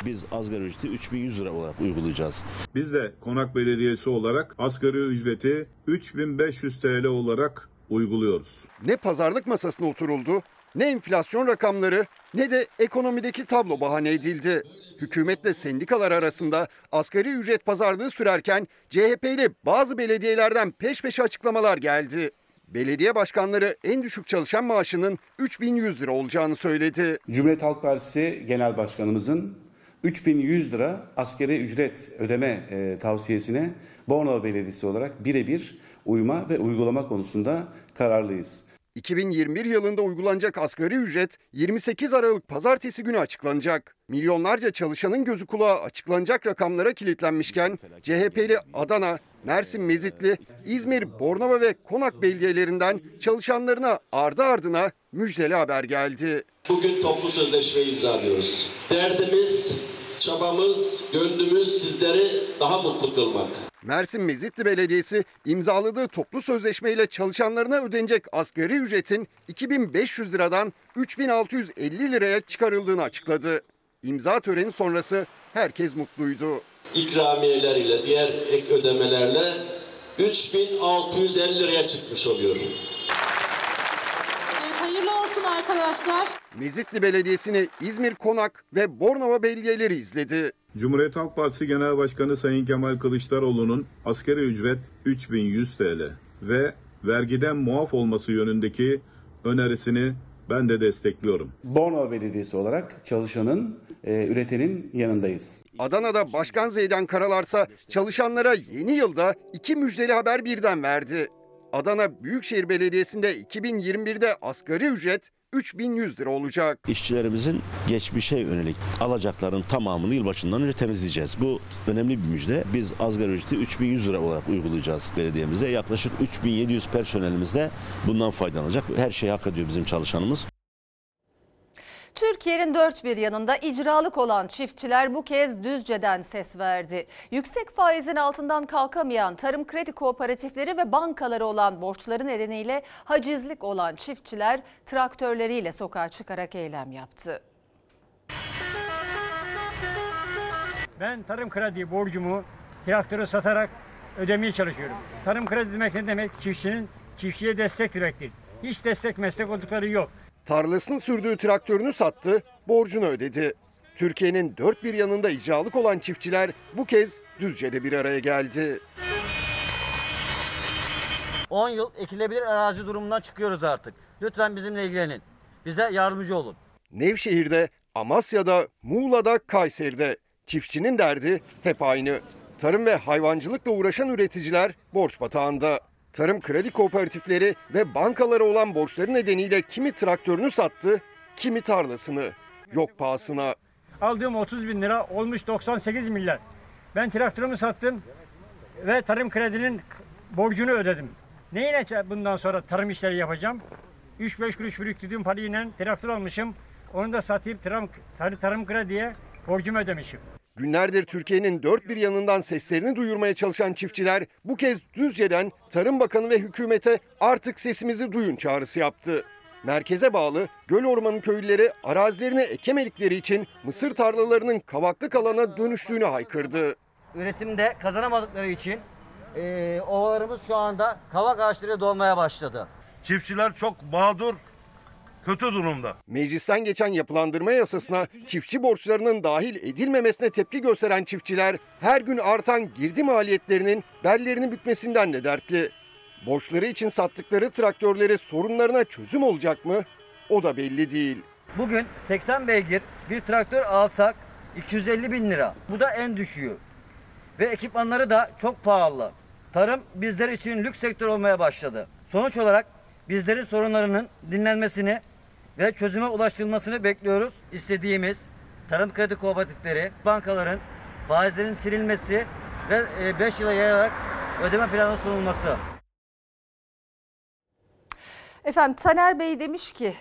Biz asgari ücreti üç bin yüz lira olarak uygulayacağız. Biz de Konak Belediyesi olarak asgari ücreti üç bin beş yüz TL olarak uyguluyoruz. Ne pazarlık masasına oturuldu, ne enflasyon rakamları, ne de ekonomideki tablo bahane edildi. Hükümetle sendikalar arasında asgari ücret pazarlığı sürerken C H P'li bazı belediyelerden peş peşe açıklamalar geldi. Belediye başkanları en düşük çalışan maaşının üç bin yüz lira olacağını söyledi. Cumhuriyet Halk Partisi Genel Başkanımızın üç bin yüz lira asgari ücret ödeme tavsiyesine Bornova Belediyesi olarak birebir uyma ve uygulama konusunda kararlıyız. iki bin yirmi bir yılında uygulanacak asgari ücret yirmi sekiz Aralık Pazartesi günü açıklanacak. Milyonlarca çalışanın gözü kulağı açıklanacak rakamlara kilitlenmişken C H P'li Adana, Mersin Mezitli, İzmir, Bornova ve Konak belediyelerinden çalışanlarına ardı ardına müjdeli haber geldi. Bugün toplu sözleşmeyi imzalıyoruz. Derdimiz, çabamız, gönlümüz sizleri daha mutlu kılmak. Mersin Mezitli Belediyesi imzaladığı toplu sözleşmeyle çalışanlarına ödenecek asgari ücretin iki bin beş yüz liradan üç bin altı yüz elli liraya çıkarıldığını açıkladı. İmza töreni sonrası herkes mutluydu. İkramiyeler ile diğer ek ödemelerle üç bin altı yüz elli liraya çıkmış oluyor. Hayırlı olsun arkadaşlar. Mezitli Belediyesi'ni İzmir Konak ve Bornova belediyeleri izledi. Cumhuriyet Halk Partisi Genel Başkanı Sayın Kemal Kılıçdaroğlu'nun asgari ücret üç bin yüz TL ve vergiden muaf olması yönündeki önerisini ben de destekliyorum. Bornova Belediyesi olarak çalışanın, e, üretenin yanındayız. Adana'da Başkan Zeydan Karalarsa çalışanlara yeni yılda iki müjdeli haber birden verdi. Adana Büyükşehir Belediyesi'nde iki bin yirmi birde asgari ücret üç bin yüz lira olacak. İşçilerimizin geçmişe yönelik alacakların tamamını yılbaşından önce temizleyeceğiz. Bu önemli bir müjde. Biz asgari ücreti üç bin yüz lira olarak uygulayacağız belediyemizde. Yaklaşık üç bin yedi yüz personelimiz de bundan faydalanacak. Her şeyi hak ediyor bizim çalışanımız. Türkiye'nin dört bir yanında icralık olan çiftçiler bu kez Düzce'den ses verdi. Yüksek faizin altından kalkamayan tarım kredi kooperatifleri ve bankaları olan borçları nedeniyle hacizlik olan çiftçiler traktörleriyle sokağa çıkarak eylem yaptı. Ben tarım kredi borcumu traktörü satarak ödemeye çalışıyorum. Tarım kredi demek ne demek? Çiftçinin çiftçiye destek demektir. Hiç destek meslek oldukları yok. Tarlasını sürdüğü traktörünü sattı, borcunu ödedi. Türkiye'nin dört bir yanında icralık olan çiftçiler bu kez Düzce'de bir araya geldi. on yıl ekilebilir arazi durumundan çıkıyoruz artık. Lütfen bizimle ilgilenin. Bize yardımcı olun. Nevşehir'de, Amasya'da, Muğla'da, Kayseri'de çiftçinin derdi hep aynı. Tarım ve hayvancılıkla uğraşan üreticiler borç batağında. Tarım kredi kooperatifleri ve bankalara olan borçları nedeniyle kimi traktörünü sattı, kimi tarlasını. Yok pahasına. Aldığım otuz bin lira olmuş doksan sekiz milyar. Ben traktörümü sattım ve tarım kredinin borcunu ödedim. Neyle bundan sonra tarım işleri yapacağım? üç beş kuruş biriktirdiğim parayla traktör almışım. Onu da satıp tarım, tarım krediye borcumu ödemişim. Günlerdir Türkiye'nin dört bir yanından seslerini duyurmaya çalışan çiftçiler bu kez Düzce'den Tarım Bakanı ve hükümete artık sesimizi duyun çağrısı yaptı. Merkeze bağlı Göl Ormanı köylüleri arazilerine ekemedikleri için mısır tarlalarının kavaklık alana dönüştüğünü haykırdı. Üretimde kazanamadıkları için e, ovalarımız şu anda kavak ağaçları dolmaya başladı. Çiftçiler çok mağdur. Kötü durumda. Meclisten geçen yapılandırma yasasına çiftçi borçlarının dahil edilmemesine tepki gösteren çiftçiler her gün artan girdi maliyetlerinin bellerini bükmesinden de dertli. Borçları için sattıkları traktörleri sorunlarına çözüm olacak mı? O da belli değil. Bugün seksen beygir bir traktör alsak iki yüz elli bin lira. Bu da en düşüğü. Ve ekipmanları da çok pahalı. Tarım bizler için lüks sektör olmaya başladı. Sonuç olarak bizlerin sorunlarının dinlenmesini ve çözüme ulaştırılmasını bekliyoruz. İstediğimiz tarım kredi kooperatifleri, bankaların faizlerin silinmesi ve beş yıla yayarak ödeme planı sunulması. Efendim Taner Bey demiş ki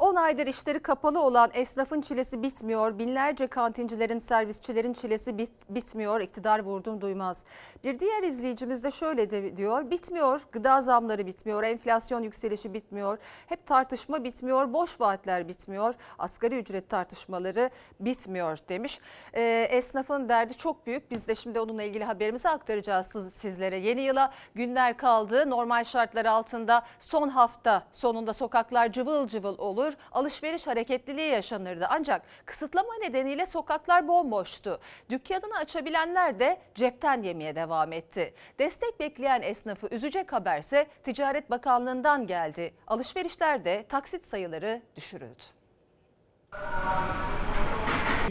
on aydır işleri kapalı olan esnafın çilesi bitmiyor. Binlerce kantincilerin, servisçilerin çilesi bit, bitmiyor. İktidar vurdum duymaz. Bir diğer izleyicimiz de şöyle de diyor. Bitmiyor. Gıda zamları bitmiyor. Enflasyon yükselişi bitmiyor. Hep tartışma bitmiyor. Boş vaatler bitmiyor. Asgari ücret tartışmaları bitmiyor demiş. Ee, esnafın derdi çok büyük. Biz de şimdi onunla ilgili haberimizi aktaracağız sizlere. Yeni yıla günler kaldı. Normal şartlar altında son hafta sonunda sokaklar cıvıl cıvıl olur. Alışveriş hareketliliği yaşanırdı. Ancak kısıtlama nedeniyle sokaklar bomboştu. Dükkanını açabilenler de cepten yemeye devam etti. Destek bekleyen esnafı üzecek haberse Ticaret Bakanlığı'ndan geldi. Alışverişlerde taksit sayıları düşürüldü.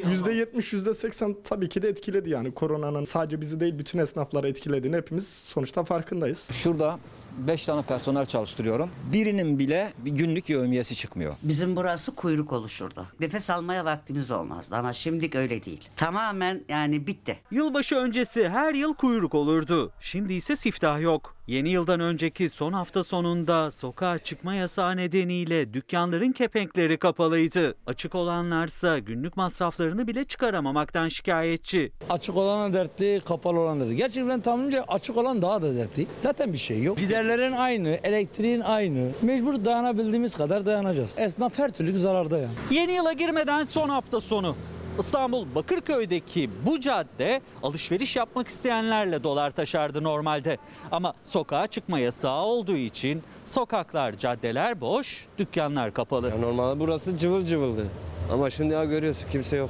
yüzde yetmiş yüzde seksen tabii ki de etkiledi yani koronanın sadece bizi değil bütün esnafları etkilediğini hepimiz sonuçta farkındayız. Şurada beş tane personel çalıştırıyorum. Birinin bile bir günlük yevmiyesi çıkmıyor. Bizim burası kuyruk oluşurdu. Nefes almaya vaktimiz olmazdı ama şimdilik öyle değil. Tamamen yani bitti. Yılbaşı öncesi her yıl kuyruk olurdu. Şimdi ise siftah yok. Yeni yıldan önceki son hafta sonunda sokağa çıkma yasağı nedeniyle dükkanların kepenkleri kapalıydı. Açık olanlarsa günlük masraflarını bile çıkaramamaktan şikayetçi. Açık olana dertli, kapalı olan dertli. Gerçekten tahminimce açık olan daha da dertli. Zaten bir şey yok. Gider aynı, elektriğin aynı. Mecbur dayanabildiğimiz kadar dayanacağız. Esnaf her türlü zararda yani. Yeni yıla girmeden son hafta sonu. İstanbul Bakırköy'deki bu cadde alışveriş yapmak isteyenlerle dolar taşardı normalde. Ama sokağa çıkma yasağı olduğu için sokaklar, caddeler boş, dükkanlar kapalı. Ya normalde burası cıvıl cıvıldı. Ama şimdi ya görüyorsun kimse yok.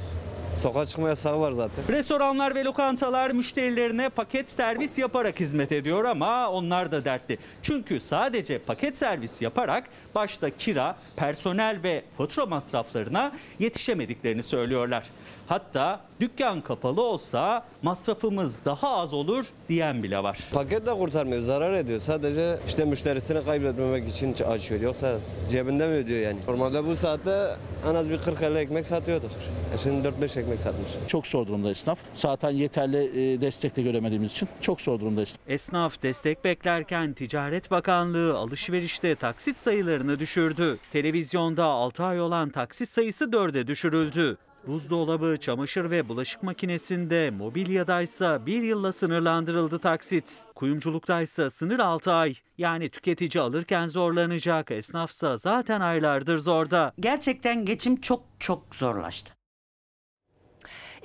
Sokağa çıkma yasağı var zaten. Restoranlar ve lokantalar müşterilerine paket servis yaparak hizmet ediyor ama onlar da dertli. Çünkü sadece paket servis yaparak başta kira, personel ve fatura masraflarına yetişemediklerini söylüyorlar. Hatta dükkan kapalı olsa masrafımız daha az olur diyen bile var. Paket de kurtarmıyor, zarar ediyor. Sadece işte müşterisini kaybetmemek için açıyor. Yoksa cebinden ödüyor yani. Normalde bu saatte en az bir kırk elli ekmek satıyorduk. E şimdi dört beş ekmek satmış. Çok zor durumda esnaf. Zaten yeterli destek de göremediğimiz için çok zor durumda esnaf. Esnaf destek beklerken Ticaret Bakanlığı alışverişte taksit sayılarını düşürdü. Televizyonda altı ay olan taksit sayısı dörde düşürüldü. Buzdolabı, çamaşır ve bulaşık makinesinde, mobilyadaysa bir yılla sınırlandırıldı taksit. Kuyumculuktaysa sınır altı ay. Yani tüketici alırken zorlanacak, esnafsa zaten aylardır zorda. Gerçekten geçim çok çok zorlaştı.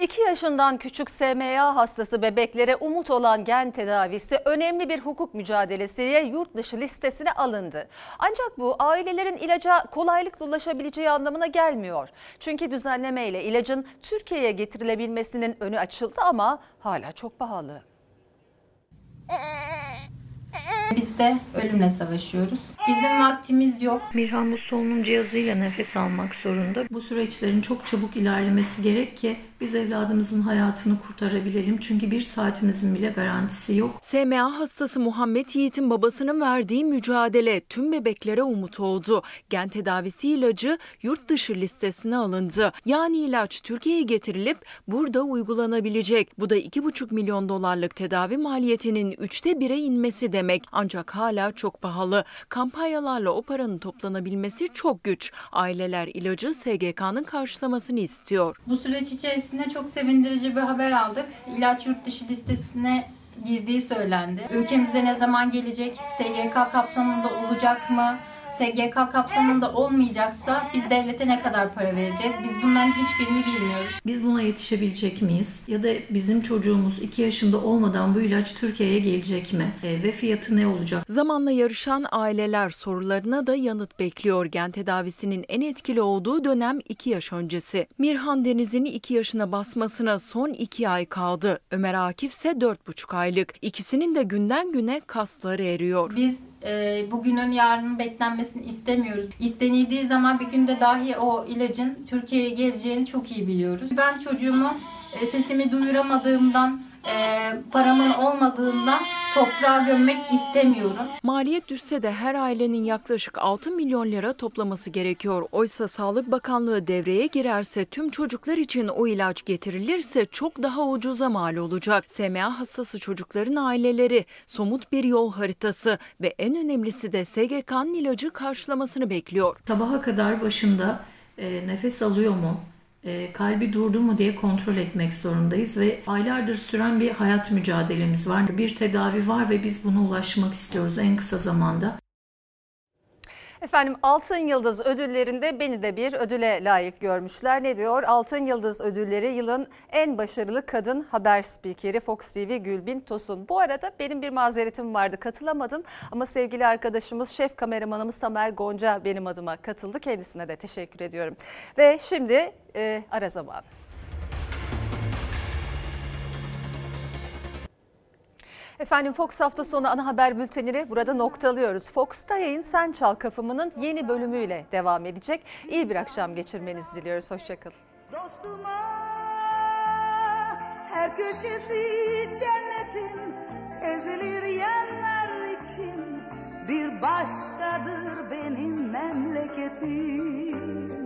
iki yaşından küçük S M A hastası bebeklere umut olan gen tedavisi önemli bir hukuk mücadelesiyle yurt dışı listesine alındı. Ancak bu ailelerin ilaca kolaylıkla ulaşabileceği anlamına gelmiyor. Çünkü düzenlemeyle ilacın Türkiye'ye getirilebilmesinin önü açıldı ama hala çok pahalı. Biz de ölümle savaşıyoruz. Bizim vaktimiz yok. Mirhan bu solunum cihazıyla nefes almak zorunda. Bu süreçlerin çok çabuk ilerlemesi gerek ki biz evladımızın hayatını kurtarabilelim. Çünkü bir saatimizin bile garantisi yok. S M A hastası Muhammed Yiğit'in babasının verdiği mücadele tüm bebeklere umut oldu. Gen tedavisi ilacı yurt dışı listesine alındı. Yani ilaç Türkiye'ye getirilip burada uygulanabilecek. Bu da iki buçuk milyon dolarlık tedavi maliyetinin üçte bire inmesi demek. Ancak hala çok pahalı. Kampanyalarla o paranın toplanabilmesi çok güç. Aileler ilacı S G K'nın karşılamasını istiyor. Bu süreç içerisinde çok sevindirici bir haber aldık. İlaç yurt dışı listesine girdiği söylendi. Ülkemize ne zaman gelecek? S G K kapsamında olacak mı? S G K kapsamında olmayacaksa biz devlete ne kadar para vereceğiz? Biz bunların hiçbirini bilmiyoruz. Biz buna yetişebilecek miyiz? Ya da bizim çocuğumuz iki yaşında olmadan bu ilaç Türkiye'ye gelecek mi? E, ve fiyatı ne olacak? Zamanla yarışan aileler sorularına da yanıt bekliyor. Gen tedavisinin en etkili olduğu dönem iki yaş öncesi. Mirhan Deniz'in iki yaşına basmasına son iki ay kaldı. Ömer Akif ise dört buçuk aylık. İkisinin de günden güne kasları eriyor. Biz bugünün yarının beklenmesini istemiyoruz. İstenildiği zaman bir günde dahi o ilacın Türkiye'ye geleceğini çok iyi biliyoruz. Ben çocuğumu sesimi duyuramadığımdan e, paramın olmadığından toprağa gömmek istemiyorum. Maliyet düşse de her ailenin yaklaşık altı milyon lira toplaması gerekiyor. Oysa Sağlık Bakanlığı devreye girerse, tüm çocuklar için o ilaç getirilirse çok daha ucuza mal olacak. S M A hastası çocukların aileleri, somut bir yol haritası ve en önemlisi de S G K'nın ilacı karşılamasını bekliyor. Sabaha kadar başında e, nefes alıyor mu, E, kalbi durdu mu diye kontrol etmek zorundayız ve aylardır süren bir hayat mücadelemiz var. Bir tedavi var ve biz buna ulaşmak istiyoruz en kısa zamanda. Efendim, Altın Yıldız ödüllerinde beni de bir ödüle layık görmüşler. Ne diyor? Altın Yıldız ödülleri yılın en başarılı kadın haber spikeri Fox T V Gülbin Tosun. Bu arada benim bir mazeretim vardı, katılamadım ama sevgili arkadaşımız, şef kameramanımız Tamer Gonca benim adıma katıldı. Kendisine de teşekkür ediyorum. Ve şimdi e, ara zamanı. Efendim, Fox hafta sonu ana haber bültenini burada noktalıyoruz. Fox'ta yayın Sen Çal Kafımı'nın yeni bölümüyle devam edecek. İyi bir akşam geçirmenizi diliyoruz. Hoşçakalın. Dostuma her köşesi cennetin, ezilir yerler için bir başkadır benim memleketim.